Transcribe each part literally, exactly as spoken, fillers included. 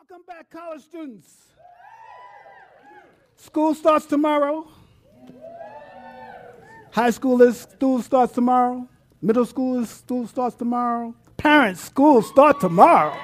Welcome back, college students. School starts tomorrow. High school is school starts tomorrow. Middle school is school starts tomorrow. Parents, school start tomorrow.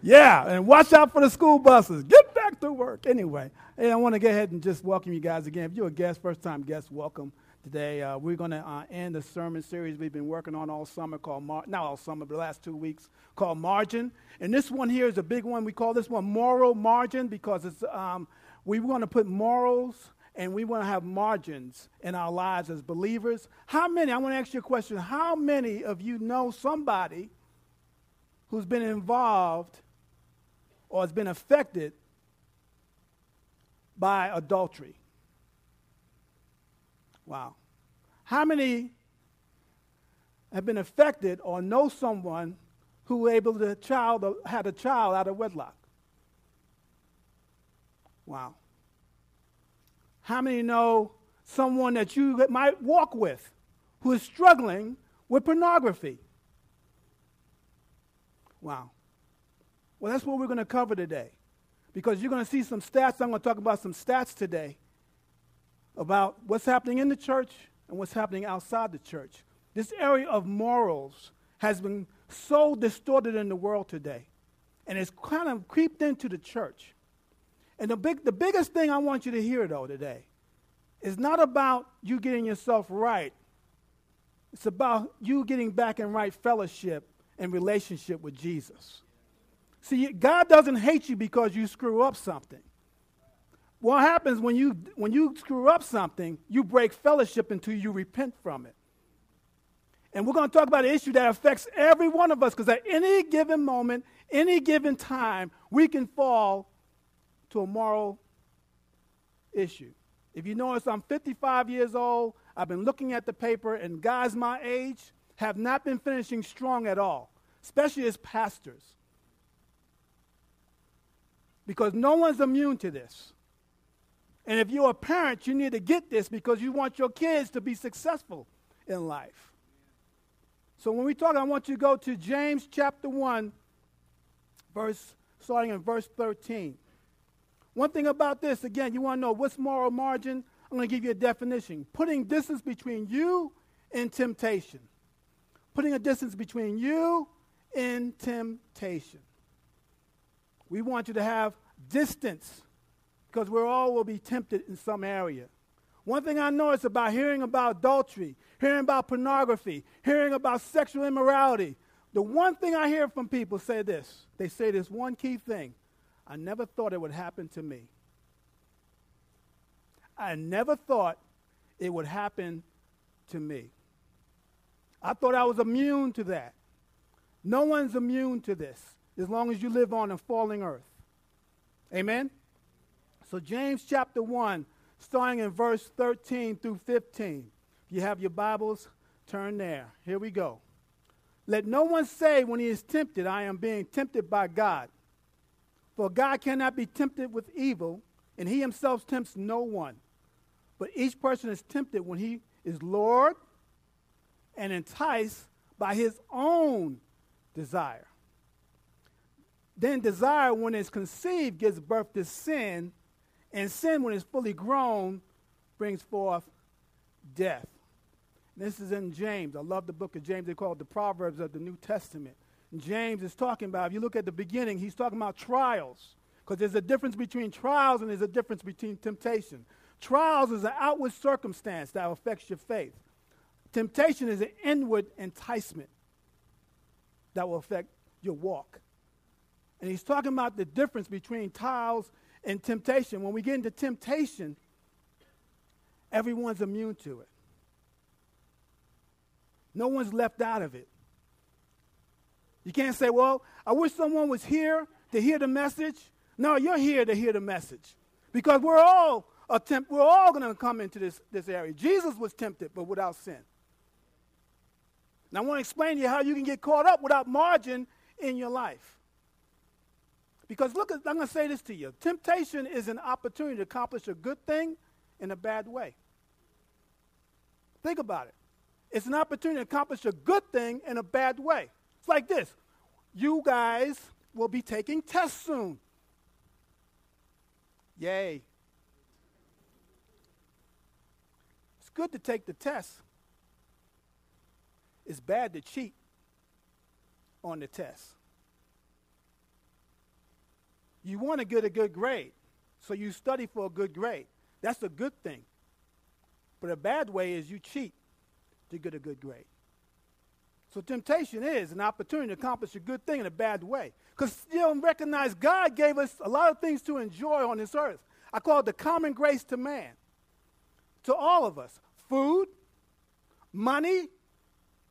Yeah, and watch out for the school buses. Get back to work. Anyway, hey, I want to go ahead and just welcome you guys again. If you're a guest, first-time guest, welcome. Today, uh, we're going to uh, end the sermon series we've been working on all summer called, Mar- not all summer, but the last two weeks, called Margin. And this one here is a big one. We call this one Moral Margin because it's um, we want to put morals and we want to have margins in our lives as believers. How many, I want to ask you a question, how many of you know somebody who's been involved or has been affected by adultery? Wow. How many have been affected or know someone who was able to child, had a child out of wedlock? Wow. How many know someone that you might walk with who is struggling with pornography? Wow. Well, that's what we're going to cover today, because you're going to see some stats. I'm going to talk about some stats today about what's happening in the church and what's happening outside the church. This area of morals has been so distorted in the world today, and it's kind of creeped into the church. And the big, the biggest thing I want you to hear, though, today is not about you getting yourself right. It's about you getting back in right fellowship and relationship with Jesus. See, God doesn't hate you because you screw up something. What happens when you when you screw up something, you break fellowship until you repent from it. And we're going to talk about an issue that affects every one of us, because at any given moment, any given time, we can fall to a moral issue. If you notice, I'm fifty-five years old. I've been looking at the paper, and guys my age have not been finishing strong at all, especially as pastors, because no one's immune to this. And if you're a parent, you need to get this because you want your kids to be successful in life. So when we talk, I want you to go to James chapter one, verse, starting in verse thirteen. One thing about this, again, you want to know what's moral margin? I'm going to give you a definition. Putting distance between you and temptation. Putting a distance between you and temptation. We want you to have distance, because we all will be tempted in some area. One thing I know is about hearing about adultery, hearing about pornography, hearing about sexual immorality. The one thing I hear from people say this. They say this one key thing. I never thought it would happen to me. I never thought it would happen to me. I thought I was immune to that. No one's immune to this as long as you live on a falling earth. Amen? So James chapter one, starting in verse thirteen through fifteen. If you have your Bibles, turn there. Here we go. Let no one say when he is tempted, I am being tempted by God. For God cannot be tempted with evil, and he himself tempts no one. But each person is tempted when he is lured and enticed by his own desire. Then desire, when it's conceived, gives birth to sin, and sin, when it's fully grown, brings forth death. This is in James. I love the book of James. They call it the Proverbs of the New Testament. James is talking about, if you look at the beginning, he's talking about trials, because there's a difference between trials and there's a difference between temptation. Trials is an outward circumstance that affects your faith. Temptation is an inward enticement that will affect your walk. And he's talking about the difference between trials and temptation. When we get into temptation, everyone's immune to it. No one's left out of it. You can't say, well, I wish someone was here to hear the message. No, you're here to hear the message, because we're all attempt, we're all going to come into this, this area. Jesus was tempted, but without sin. And I want to explain to you how you can get caught up without margin in your life. Because look, I'm going to say this to you. Temptation is an opportunity to accomplish a good thing in a bad way. Think about it. It's an opportunity to accomplish a good thing in a bad way. It's like this. you guys will be taking tests soon. Yay. It's good to take the test. It's bad to cheat on the test. You want to get a good grade, so you study for a good grade. That's a good thing. But a bad way is you cheat to get a good grade. So temptation is an opportunity to accomplish a good thing in a bad way. Because you don't recognize God gave us a lot of things to enjoy on this earth. I call it the common grace to man, to all of us. Food, money,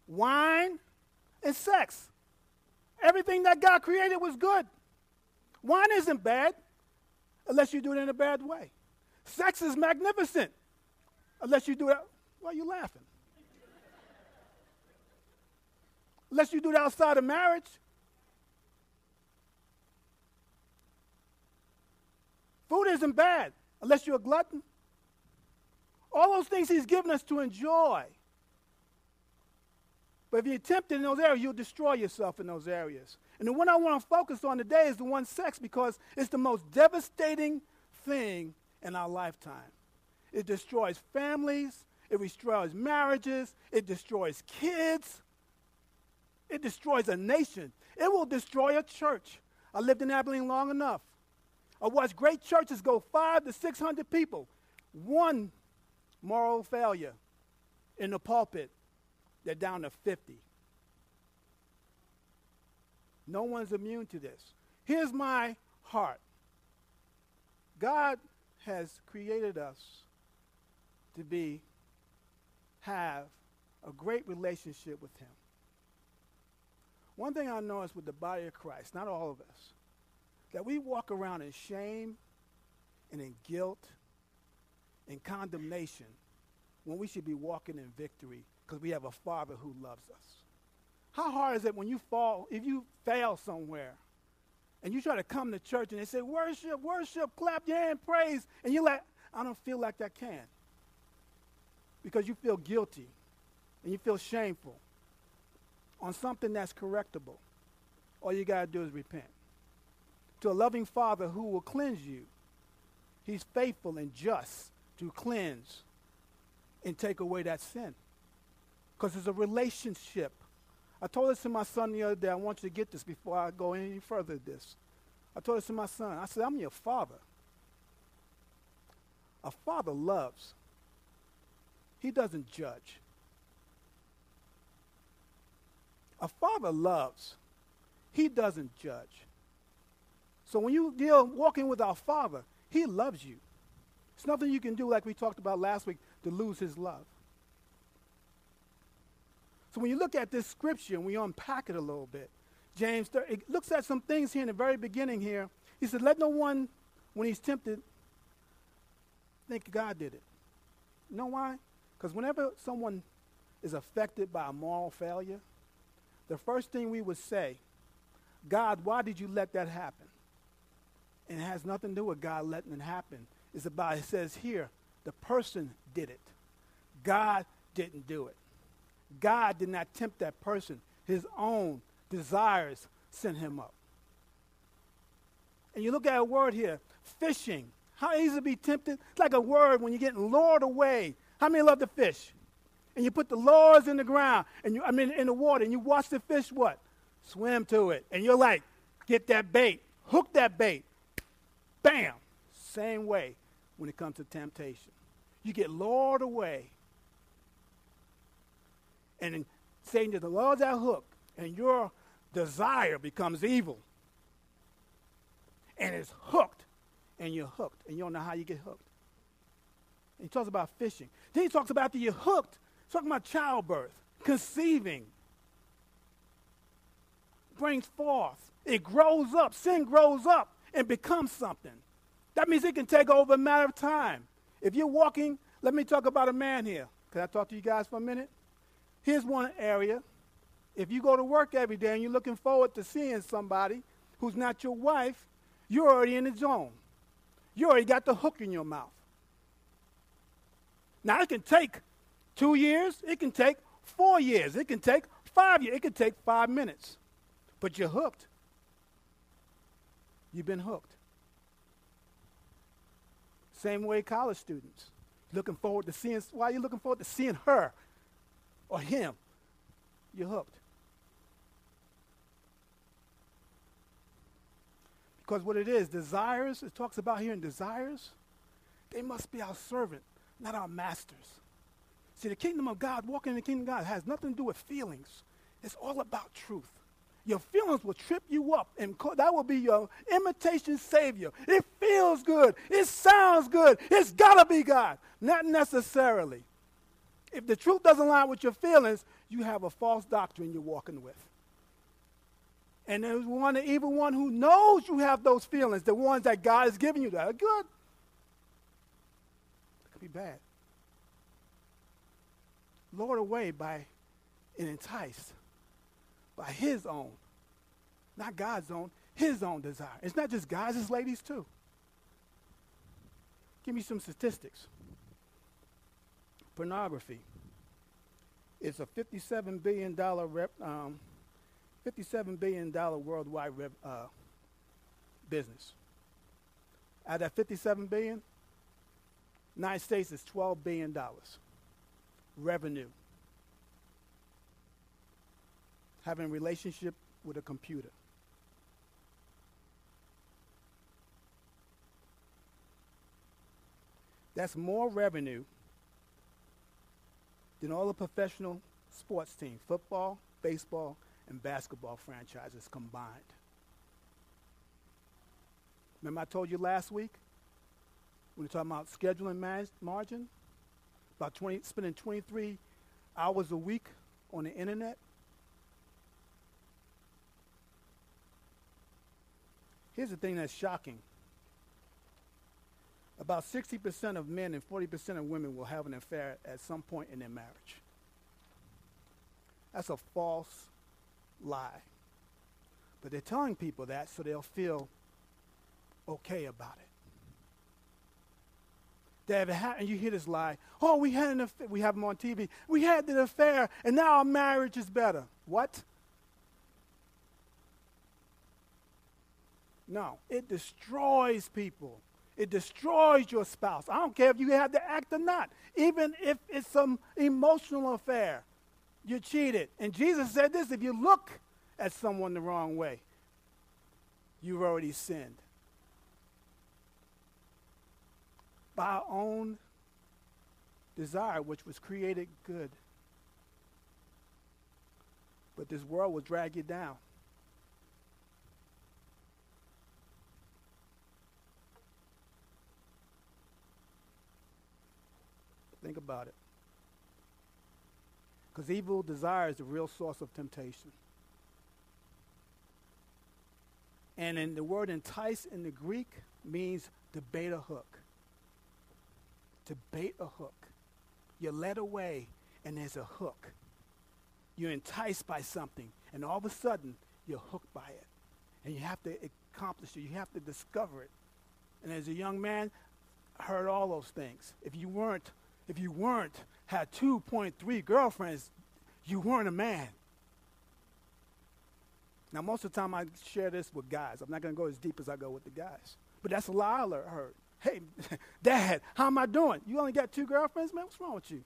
wine, and sex. Everything that God created was good. Wine isn't bad unless you do it in a bad way. Sex is magnificent unless you do it. Why are you laughing? Unless you do it outside of marriage. Food isn't bad unless you're a glutton. All those things he's given us to enjoy. But if you're tempted in those areas, you'll destroy yourself in those areas. And the one I want to focus on today is the one sex, because it's the most devastating thing in our lifetime. It destroys families. It destroys marriages. It destroys kids. It destroys a nation. It will destroy a church. I lived in Abilene long enough. I watched great churches go five to six hundred people. One moral failure in the pulpit, they're down to fifty. No one's immune to this. Here's my heart. God has created us to be, have a great relationship with him. One thing I notice with the body of Christ, not all of us, that we walk around in shame and in guilt and condemnation when we should be walking in victory because we have a Father who loves us. How hard is it when you fall, if you fail somewhere and you try to come to church and they say, worship, worship, clap your hand, praise, and you're like, I don't feel like I can, because you feel guilty and you feel shameful on something that's correctable. All you got to do is repent. To a loving Father who will cleanse you, he's faithful and just to cleanse and take away that sin, because it's a relationship. I told this to my son the other day. I want you to get this before I go any further with this. I told this to my son. I said, I'm your father. A father loves. He doesn't judge. A father loves. He doesn't judge. So when you deal walking with our Father, he loves you. It's nothing you can do, like we talked about last week, to lose his love. So when you look at this scripture and we unpack it a little bit, James, it looks at some things here in the very beginning here. He said, let no one, when he's tempted, think God did it. You know why? Because whenever someone is affected by a moral failure, the first thing we would say, God, why did you let that happen? And it has nothing to do with God letting it happen. It's about, it says here, the person did it. God didn't do it. God did not tempt that person. His own desires sent him up. And you look at a word here, fishing. How easy to be tempted? It's like a word when you're getting lured away. How many love to fish? And you put the lures in the ground, and you, I mean in the water, and you watch the fish what? Swim to it. And you're like, get that bait. Hook that bait. Bam. Same way when it comes to temptation. You get lured away. And then Satan just lures that hook, and your desire becomes evil. And it's hooked, and you're hooked, and you don't know how you get hooked. And he talks about fishing. Then he talks about that you're hooked. He's talking about childbirth, conceiving, brings forth. It grows up. Sin grows up and becomes something. That means it can take over a matter of time. If you're walking, let me talk about a man here. Can I talk to you guys for a minute? Here's one area. If you go to work every day and you're looking forward to seeing somebody who's not your wife, you're already in the zone. You already got the hook in your mouth. Now, it can take two years. It can take four years. It can take five years. It can take five minutes. But you're hooked. You've been hooked. Same way college students. Looking forward to seeing, why are you looking forward to seeing her or him? You're hooked. Because what it is, desires, it talks about here in desires, they must be our servant, not our masters. See, the kingdom of God, walking in the kingdom of God, has nothing to do with feelings. It's all about truth. Your feelings will trip you up, and co- that will be your imitation savior. It feels good. It sounds good. It's got to be God. Not necessarily. If the truth doesn't line with your feelings, you have a false doctrine you're walking with. And there's one, the evil one who knows you have those feelings, the ones that God has given you that are good. It could be bad. Lured away by and enticed by his own, not God's own, his own desire. It's not just guys, it's ladies too. Give me some statistics. Pornography. It's a fifty-seven billion dollars rep, um, fifty-seven billion dollars worldwide rev, uh, business. Out of that fifty-seven billion dollars, United States is twelve billion dollars revenue. Having a relationship with a computer. That's more revenue than all the professional sports teams, football, baseball, and basketball franchises combined. Remember I told you last week, we were talking about scheduling man- margin, about twenty, spending twenty-three hours a week on the internet. Here's the thing that's shocking. About sixty percent of men and forty percent of women will have an affair at some point in their marriage. That's a false lie. But they're telling people that so they'll feel okay about it. They have ha- and you hear this lie, oh, we had an affair, we have them on T V, we had an affair, and now our marriage is better. What? No, it destroys people. It destroys your spouse. I don't care if you have to act or not. Even if it's some emotional affair, you cheated. And Jesus said this, if you look at someone the wrong way, you've already sinned. By our own desire, which was created good. But this world will drag you down. Think about it. Because evil desire is the real source of temptation. And in the word entice in the Greek means to bait a hook. To bait a hook. You're led away and there's a hook. You're enticed by something and all of a sudden you're hooked by it. And you have to accomplish it. You have to discover it. And as a young man, I heard all those things. If you weren't If you weren't, had two point three girlfriends, you weren't a man. Now, most of the time I share this with guys. I'm not going to go as deep as I go with the guys. But that's a lie I heard. Hey, Dad, how am I doing? You only got two girlfriends? Man, what's wrong with you?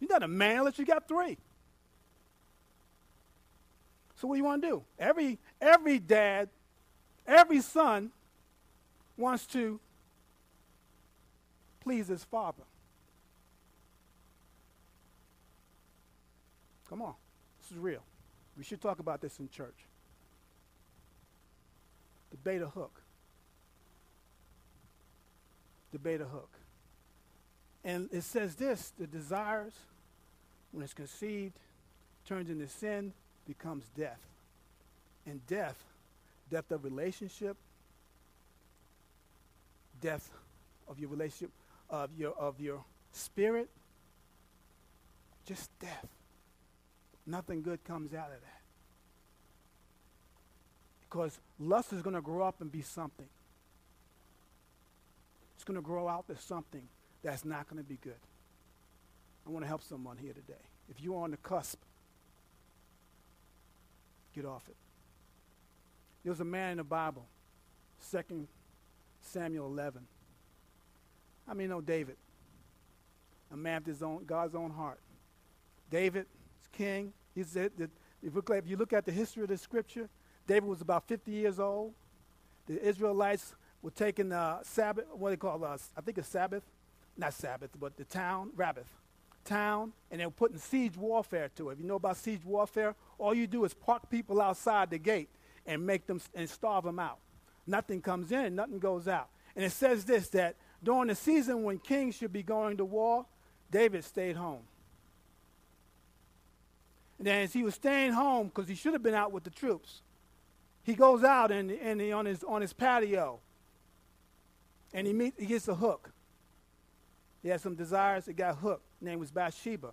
You're not a man unless you got three. So what do you want to do? Every, every dad, every son wants to please his father. Come on. This is real. We should talk about this in church. The beta hook. The beta hook. And it says this, the desires, when it's conceived, turns into sin, becomes death. And death, death of relationship, death of your relationship, of your of your spirit, just death. Nothing good comes out of that. Because lust is going to grow up and be something. It's going to grow out to something that's not going to be good. I want to help someone here today. If you're on the cusp, get off it. There was a man in the Bible, Second Samuel eleven. I mean, no, David, a man of his own, God's own heart. David is king. He said that if you look at the history of the scripture, David was about fifty years old. The Israelites were taking uh, Sabbath, what they call us, uh, I think it's Sabbath, not Sabbath, but the town, Rabbath, town, and they were putting siege warfare to it. If you know about siege warfare, all you do is park people outside the gate and make them and starve them out. Nothing comes in, nothing goes out. And it says this, that during the season when kings should be going to war, David stayed home. And as he was staying home, because he should have been out with the troops, he goes out and, and he on his on his patio, and he meet, he gets a hook. He had some desires. He got hooked. Name was Bathsheba.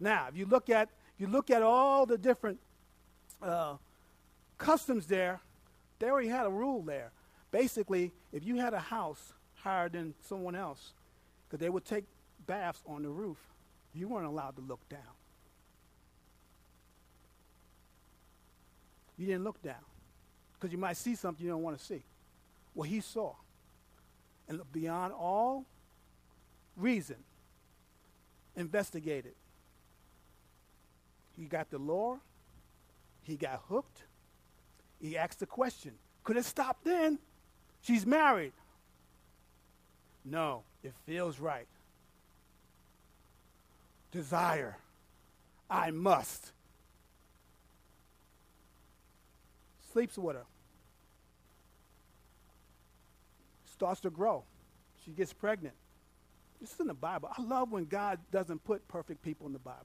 Now, if you look at you look at all the different uh, customs there, they already had a rule there. Basically, if you had a house higher than someone else, because they would take baths on the roof, you weren't allowed to look down. You didn't look down, because you might see something you don't want to see. Well, he saw. And beyond all reason, investigated. He got the lure. He got hooked. He asked the question. Could it stop then? She's married. No, it feels right. Desire. I must. Sleeps with her. Starts to grow. She gets pregnant. This is in the Bible. I love when God doesn't put perfect people in the Bible.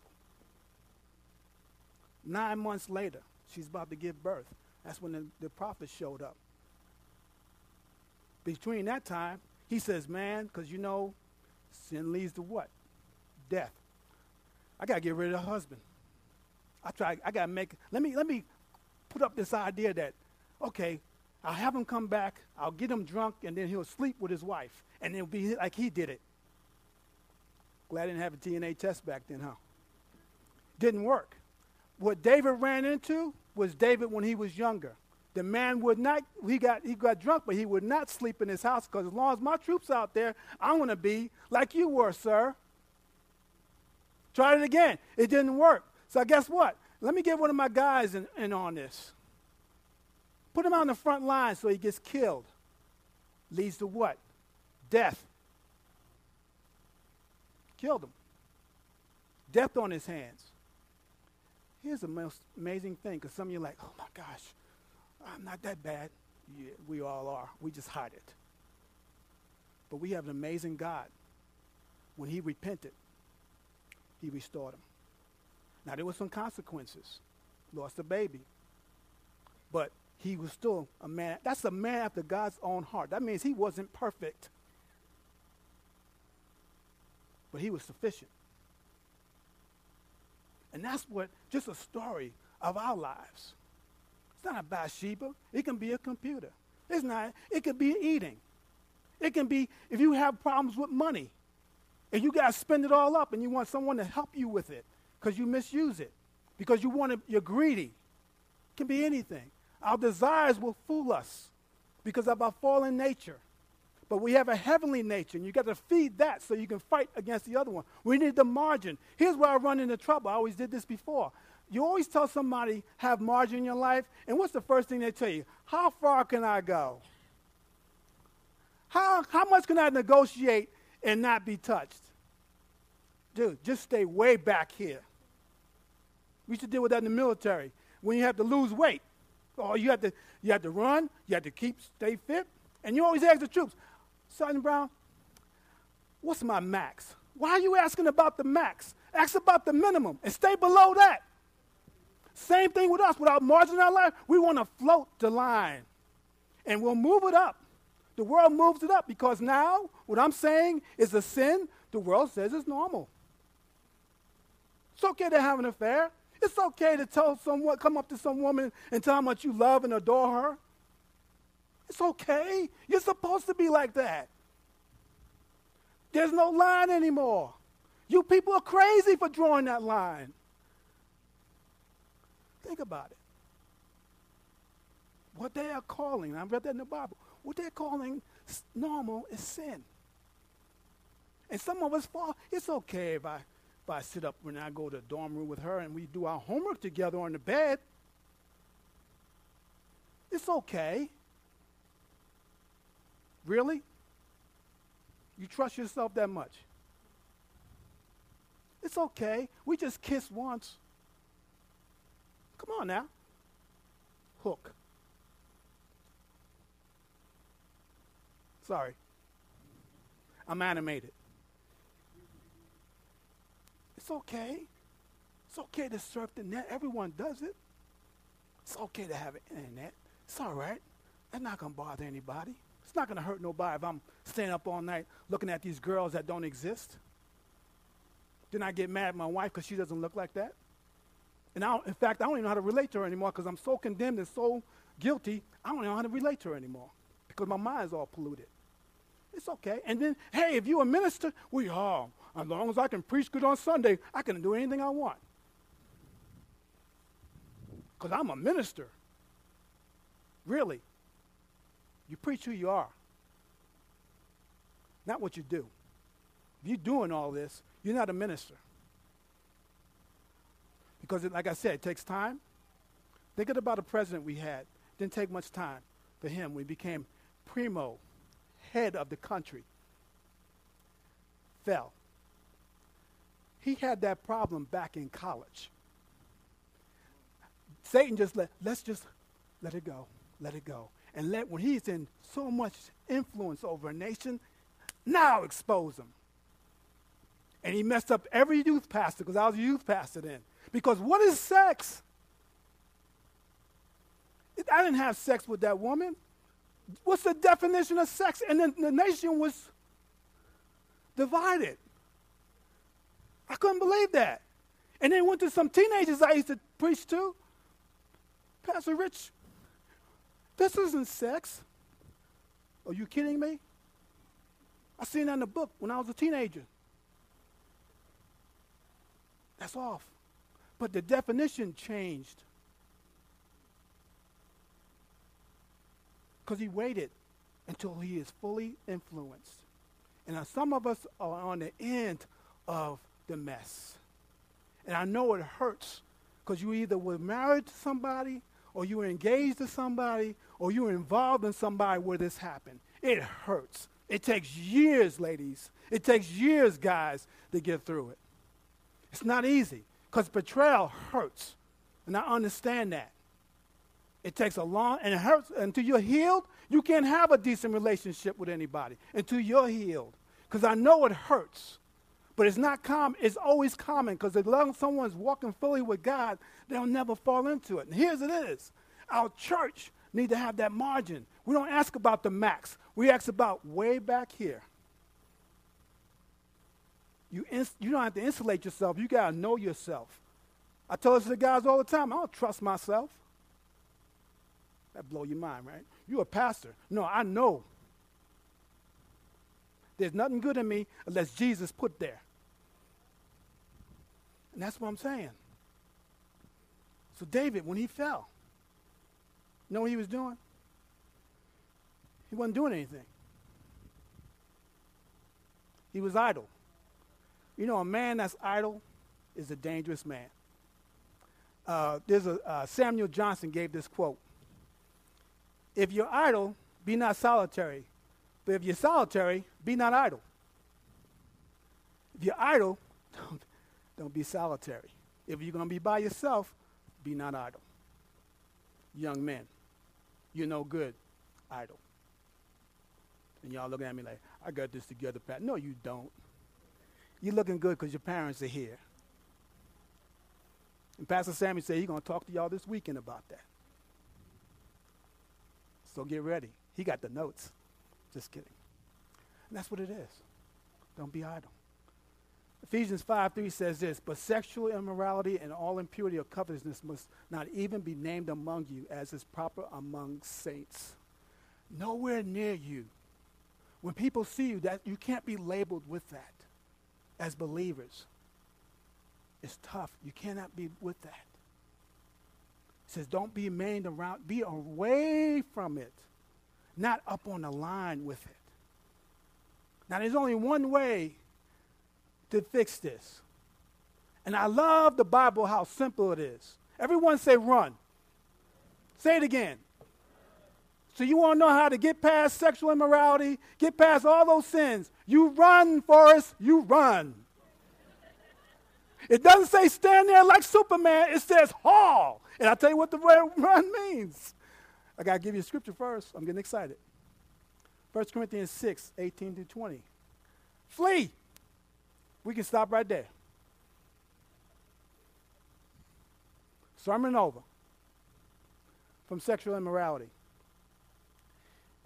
Nine months later, she's about to give birth. That's when the, the prophet showed up. Between that time, he says, man, because you know, sin leads to what? Death. I got to get rid of her husband. I try. I got to make, let me, let me put up this idea that, okay, I'll have him come back, I'll get him drunk, and then he'll sleep with his wife, and it'll be like he did it. Glad I didn't have a D N A test back then, huh? Didn't work. What David ran into was David when he was younger. The man would not, he got he got drunk, but he would not sleep in his house, because as long as my troops out there, I'm going to be like you were, sir. Tried it again. It didn't work. So guess what? Let me get one of my guys in, in on this. Put him on the front line so he gets killed. Leads to what? Death. Killed him. Death on his hands. Here's the most amazing thing, because some of you are like, oh my gosh, I'm not that bad. Yeah, we all are. We just hide it. But we have an amazing God. When he repented, he restored him. Now, there were some consequences. Lost a baby. But he was still a man. That's a man after God's own heart. That means he wasn't perfect. But he was sufficient. And that's what, just a story of our lives. It's not a Bathsheba. It can be a computer. It's not. It could be eating. It can be if you have problems with money and you got to spend it all up and you want someone to help you with it because you misuse it, because you want to, you're greedy. It can be anything. Our desires will fool us because of our fallen nature. But we have a heavenly nature, and you got to feed that so you can fight against the other one. We need the margin. Here's where I run into trouble. I always did this before. You always tell somebody, have margin in your life, and what's the first thing they tell you? How far can I go? How, how much can I negotiate and not be touched? Dude, just stay way back here. We used to deal with that in the military when you have to lose weight. Or you have to, you have to run, you have to keep, stay fit, and you always ask the troops, Sergeant Brown, what's my max? Why are you asking about the max? Ask about the minimum and stay below that. Same thing with us. Without margin in our life, we want to float the line, and we'll move it up. The world moves it up because now what I'm saying is a sin. The world says it's normal. It's okay to have an affair. It's okay to tell someone, come up to some woman and tell how much you love and adore her. It's okay. You're supposed to be like that. There's no line anymore. You people are crazy for drawing that line. Think about it. What they are calling, I read that in the Bible, what they're calling normal is sin. And some of us fall. It's okay if I, if I sit up when I go to the dorm room with her and we do our homework together on the bed. It's okay. Really? You trust yourself that much? It's okay. We just kissed once. Come on now. Hook. Sorry. I'm animated. It's okay. It's okay to surf the net. Everyone does it. It's okay to have an internet. It's all right. That's not going to bother anybody. It's not going to hurt nobody if I'm staying up all night looking at these girls that don't exist. Then I get mad at my wife because she doesn't look like that. And I, in fact, I don't even know how to relate to her anymore because I'm so condemned and so guilty, I don't even know how to relate to her anymore because my mind's all polluted. It's okay. And then, hey, if you're a minister, we all, as long as I can preach good on Sunday, I can do anything I want. Because I'm a minister. Really. You preach who you are, not what you do. If you're doing all this, you're not a minister. Because, it, like I said, it takes time. Think about a president we had. It didn't take much time for him. We became primo, head of the country. Fell. He had that problem back in college. Satan just let, let's just let it go, let it go. And let, when he's in so much influence over a nation, now expose him. And he messed up every youth pastor, because I was a youth pastor then. Because what is sex? It, I didn't have sex with that woman. What's the definition of sex? And then the nation was divided. I couldn't believe that. And then went to some teenagers I used to preach to. Pastor Rich, this isn't sex. Are you kidding me? I seen that in the book when I was a teenager. That's off. But the definition changed. Because he waited until he is fully influenced. And some of us are on the end of the mess. And I know it hurts because you either were married to somebody or you were engaged to somebody, or you were involved in somebody where this happened. It hurts. It takes years, ladies. It takes years, guys, to get through it. It's not easy, because betrayal hurts, and I understand that. It takes a long, and it hurts. Until you're healed, you can't have a decent relationship with anybody until you're healed, because I know it hurts. But it's not common. It's always common because as long as someone's walking fully with God, they'll never fall into it. And here's it is. Our church need to have that margin. We don't ask about the max. We ask about way back here. You, ins- you don't have to insulate yourself. You got to know yourself. I tell this to the guys all the time. I don't trust myself. That blow your mind, right? You're a pastor. No, I know. There's nothing good in me unless Jesus put there. And that's what I'm saying. So David, when he fell, you know what he was doing? He wasn't doing anything. He was idle. You know, a man that's idle is a dangerous man. Uh, there's a uh, Samuel Johnson gave this quote. If you're idle, be not solitary. But if you're solitary, be not idle. If you're idle, don't, don't be solitary. If you're going to be by yourself, be not idle. Young men, you're no good idle. And y'all looking at me like, I got this together, Pat. No, you don't. You're looking good because your parents are here. And Pastor Sammy said he's going to talk to y'all this weekend about that. So get ready. He got the notes. Just kidding. And that's what it is. Don't be idle. Ephesians five three says this, but sexual immorality and all impurity or covetousness must not even be named among you as is proper among saints. Nowhere near you. When people see you, that you can't be labeled with that as believers. It's tough. You cannot be with that. says don't be manned around, be away from it, not up on the line with it. Now, there's only one way to fix this. And I love the Bible, how simple it is. Everyone say run. Say it again. So you want to know how to get past sexual immorality, get past all those sins. You run, Forrest, you run. It doesn't say stand there like Superman. It says haul. And I'll tell you what the word run means. I got to give you a scripture first. I'm getting excited. First Corinthians six, eighteen through twenty. Flee. We can stop right there. Sermon over. From sexual immorality.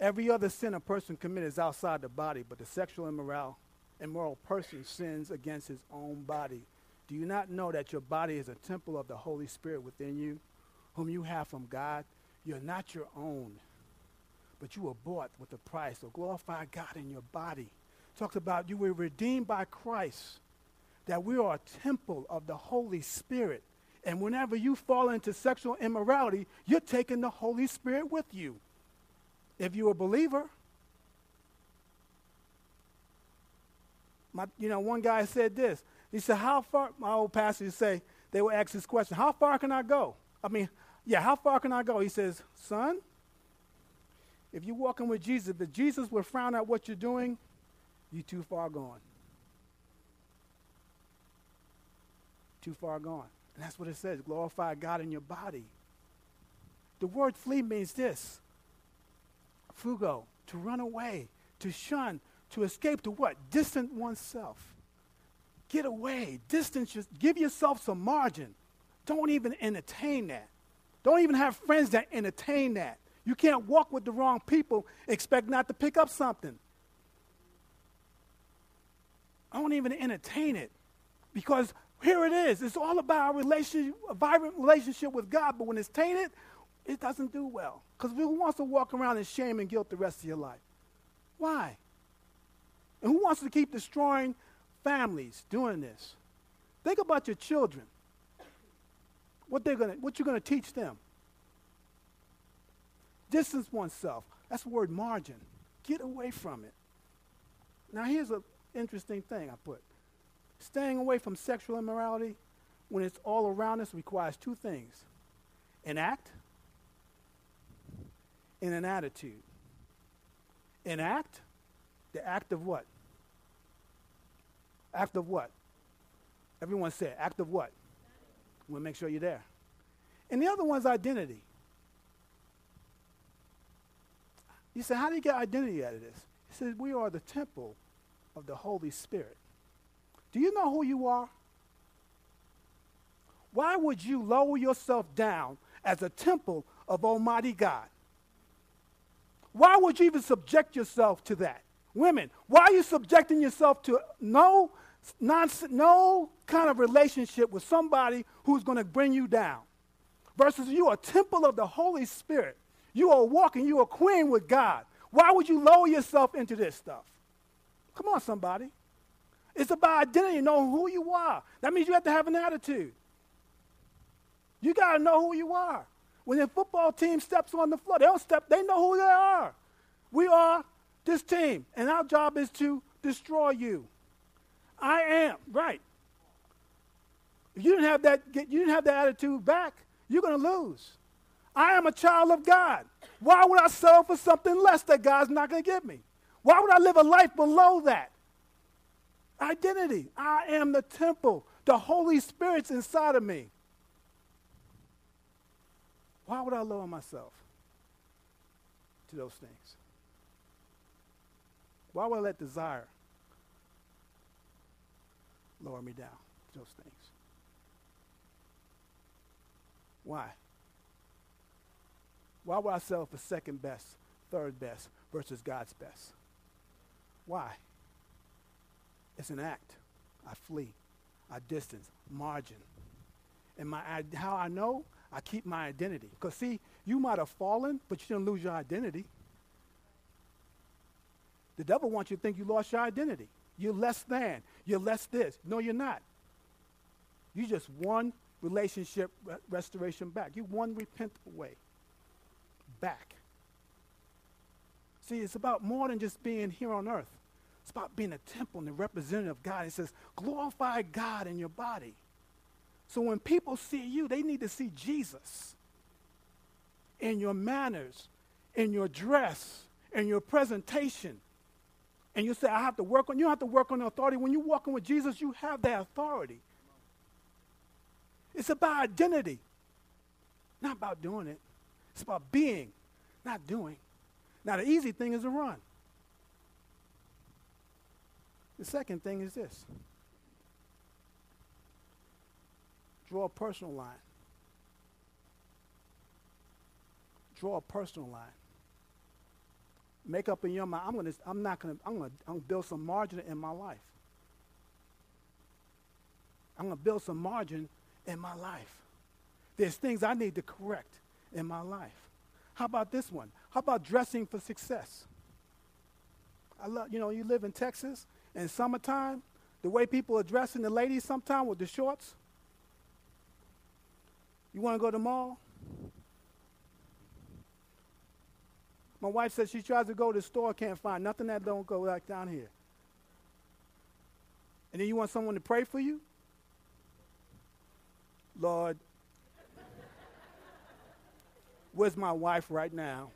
Every other sin a person commits is outside the body, but the sexual immoral, immoral person sins against his own body. Do you not know that your body is a temple of the Holy Spirit within you, whom you have from God? You're not your own, but you were bought with a price. So glorify God in your body. Talks about you were redeemed by Christ, that we are a temple of the Holy Spirit. And whenever you fall into sexual immorality, you're taking the Holy Spirit with you. If you're a believer. My, you know, one guy said this. He said, how far, my old pastor would say, they would ask this question, how far can I go? I mean, yeah, how far can I go? He says, son, if you're walking with Jesus, if Jesus would frown at what you're doing, you're too far gone. Too far gone. And that's what it says, glorify God in your body. The word flee means this, fugo, to run away, to shun, to escape, to what? Distance oneself. Get away, distance, give yourself some margin. Don't even entertain that. Don't even have friends that entertain that. You can't walk with the wrong people, expect not to pick up something. I don't even entertain it because here it is. It's all about a, relationship, a vibrant relationship with God, but when it's tainted, it doesn't do well because who wants to walk around in shame and guilt the rest of your life? Why? And who wants to keep destroying families doing this? Think about your children. What they're gonna, what you're gonna teach them. Distance oneself. That's the word margin. Get away from it. Now here's an interesting thing I put. Staying away from sexual immorality when it's all around us requires two things. An act and an attitude. An act, the act of what? Act of what? Everyone said, act of what? We'll make sure you're there. And the other one's identity. You say, how do you get identity out of this? He says, we are the temple of the Holy Spirit. Do you know who you are? Why would you lower yourself down as a temple of Almighty God? Why would you even subject yourself to that? Women, why are you subjecting yourself to no nonsense, no kind of relationship with somebody who's going to bring you down? Versus you are a temple of the Holy Spirit. You are walking, you are queen with God. Why would you lower yourself into this stuff? Come on, somebody. It's about identity, knowing who you are. That means you have to have an attitude. You got to know who you are. When the football team steps on the floor, they don't step, they know who they are. We are this team, and our job is to destroy you. I am, right. If you didn't have that, get, you didn't have that attitude back, you're going to lose. I am a child of God. Why would I settle for something less that God's not going to give me? Why would I live a life below that? Identity. I am the temple. The Holy Spirit's inside of me. Why would I lower myself to those things? Why would I let desire lower me down to those things? Why? Why would I settle for second best, third best versus God's best? Why? It's an act. I flee. I distance. Margin. And my how I know? I keep my identity. Because see, you might have fallen, but you didn't lose your identity. The devil wants you to think you lost your identity. You're less than. You're less this. No, you're not. You're just one relationship re restoration back. You one repent away, back. See, it's about more than just being here on earth. It's about being a temple and a representative of God. It says, glorify God in your body. So when people see you, they need to see Jesus in your manners, in your dress, in your presentation. And you say, I have to work on, you don't have to work on the authority. When you're walking with Jesus, you have that authority. It's about identity, not about doing it. It's about being, not doing. Now, the easy thing is to run. The second thing is this. Draw a personal line. Draw a personal line. Make up in your mind, I'm gonna I'm not gonna I'm gonna I'm gonna build some margin in my life. I'm gonna build some margin in my life. There's things I need to correct in my life. How about this one? How about dressing for success? I love, you know, you live in Texas in summertime, the way people are dressing, the ladies sometimes with the shorts. You wanna go to the mall? My wife says she tries to go to the store, can't find nothing that don't go like down here. And then you want someone to pray for you? Lord, where's my wife right now?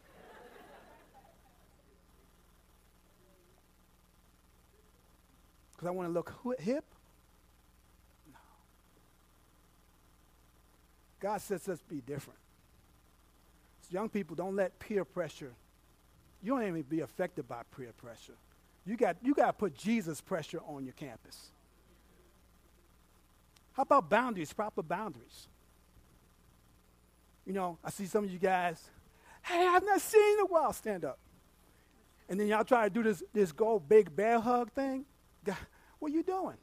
Because I want to look hip? No. God says, let's be different. So young people, don't let peer pressure. You don't even be affected by peer pressure. You got, you got to put Jesus pressure on your campus. How about boundaries, proper boundaries? You know, I see some of you guys, hey, I've not seen you in a while, stand up. And then y'all try to do this, this go big bear hug thing. God, what are you doing?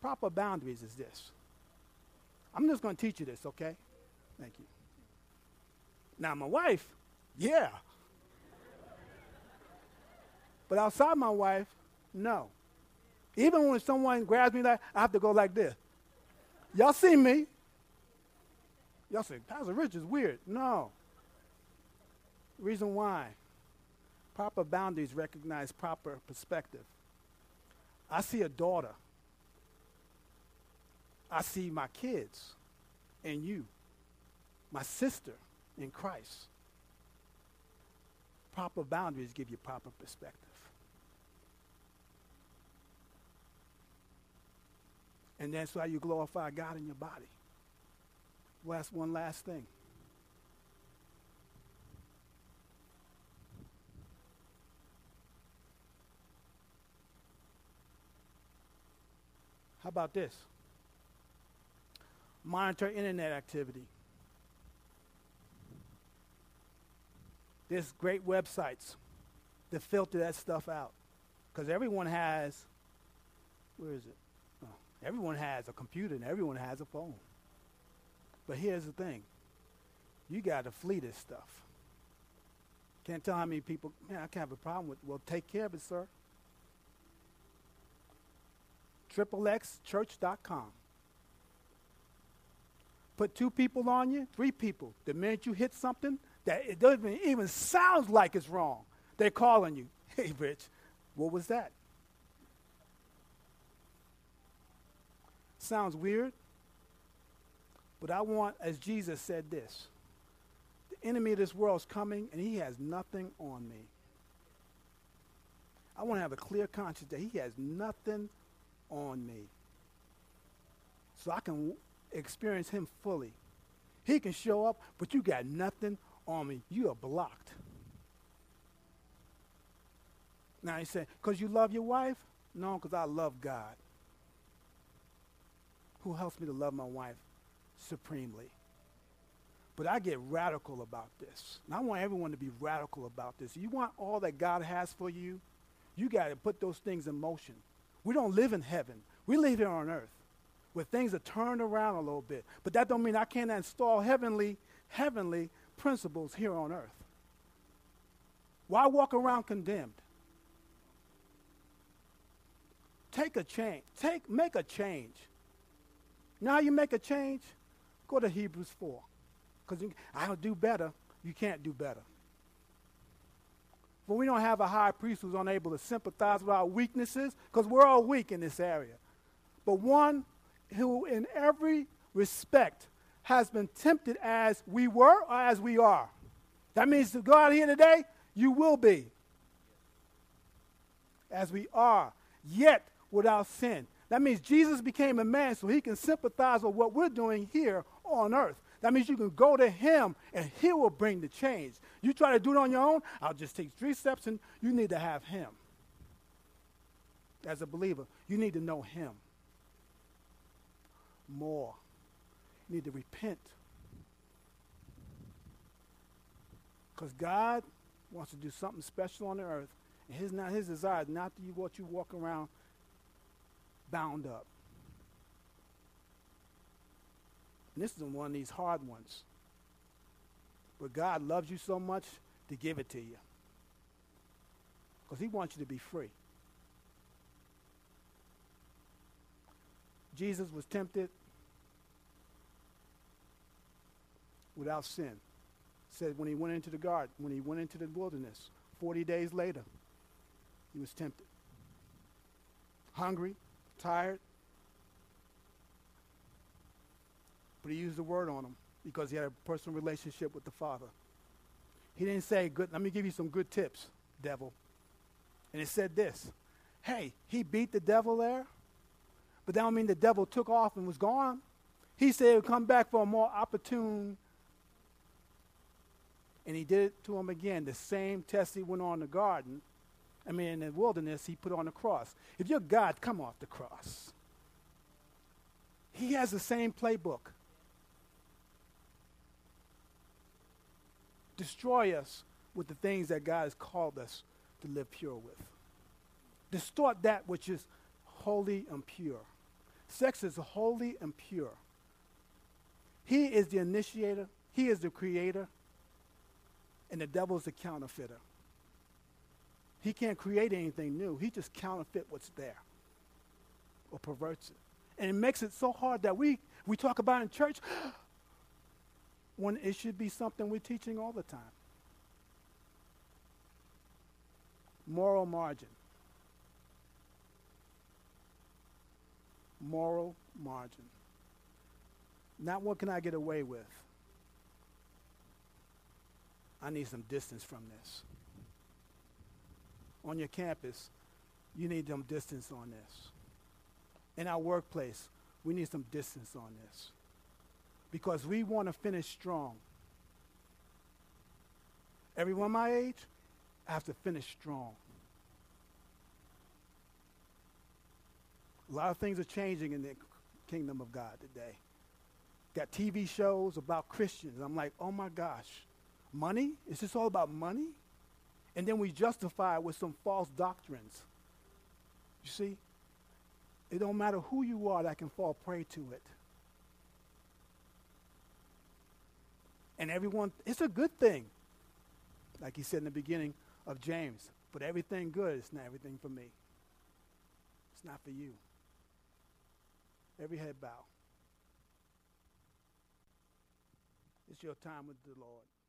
Proper boundaries is this. I'm just going to teach you this, okay? Thank you. Now, my wife, yeah. But outside my wife, no. Even when someone grabs me, like I have to go like this. Y'all see me. Y'all say, Pastor Rich is weird. No. Reason why. Proper boundaries recognize proper perspective. I see a daughter. I see my kids and you, my sister in Christ. Proper boundaries give you proper perspective. And that's why you glorify God in your body. Well, that's one last thing. How about this? Monitor internet activity. There's great websites that filter that stuff out. Because everyone has, where is it? Everyone has a computer and everyone has a phone. But here's the thing. You got to flee this stuff. Can't tell how many people, man, I can't have a problem with it. Well, take care of it, sir. triple X church dot com. Put two people on you, three people. The minute you hit something, that it doesn't even, even sound like it's wrong. They're calling you. Hey, Rich, what was that? Sounds weird, but I want, as Jesus said this, the enemy of this world is coming and he has nothing on me. I want to have a clear conscience that he has nothing on me. So I can w experience him fully. He can show up, but you got nothing on me. You are blocked. Now he said, because you love your wife? No, because I love God, who helps me to love my wife supremely. But I get radical about this. And I want everyone to be radical about this. You want all that God has for you? You got to put those things in motion. We don't live in heaven. We live here on earth where things are turned around a little bit. But that don't mean I can't install heavenly, heavenly principles here on earth. Why walk around condemned? Take a change. Take, make a change. Now you make a change, go to Hebrews four. Because I'll do better. You can't do better. But we don't have a high priest who's unable to sympathize with our weaknesses, because we're all weak in this area. But one who in every respect has been tempted as we were or as we are. That means to go out here today, you will be. As we are, yet without sin. That means Jesus became a man so he can sympathize with what we're doing here on earth. That means you can go to him and he will bring the change. You try to do it on your own, I'll just take three steps, and you need to have him. As a believer, you need to know him more. You need to repent. Because God wants to do something special on the earth. And his, not, his desire is not to what you walk around bound up. And this is one of these hard ones. But God loves you so much to give it to you. Because he wants you to be free. Jesus was tempted without sin. It said when he went into the garden, when he went into the wilderness, forty days later, he was tempted. Hungry, tired. But he used the word on him because he had a personal relationship with the Father. He didn't say, "Good, let me give you some good tips, devil." And it said this, hey, he beat the devil there, but that don't mean the devil took off and was gone. He said he would come back for a more opportune, and he did it to him again. The same test he went on in the garden, I mean in the wilderness, he put on the cross. If you're God, come off the cross. He has the same playbook. Destroy us with the things that God has called us to live pure with. Distort that which is holy and pure. Sex is holy and pure. He is the initiator. He is the creator. And the devil is the counterfeiter. He can't create anything new. He just counterfeit what's there or perverts it. And it makes it so hard that we, we talk about in church when it should be something we're teaching all the time. Moral margin. Moral margin. Not what can I get away with. I need some distance from this. On your campus, you need some distance on this. In our workplace, we need some distance on this. Because we want to finish strong. Everyone my age, I have to finish strong. A lot of things are changing in the kingdom of God today. Got T V shows about Christians. I'm like, oh my gosh, money? Is this all about money? And then we justify it with some false doctrines. You see? It don't matter who you are that can fall prey to it. And everyone, it's a good thing. Like he said in the beginning of James, but everything good is not everything for me. It's not for you. Every head bow. It's your time with the Lord.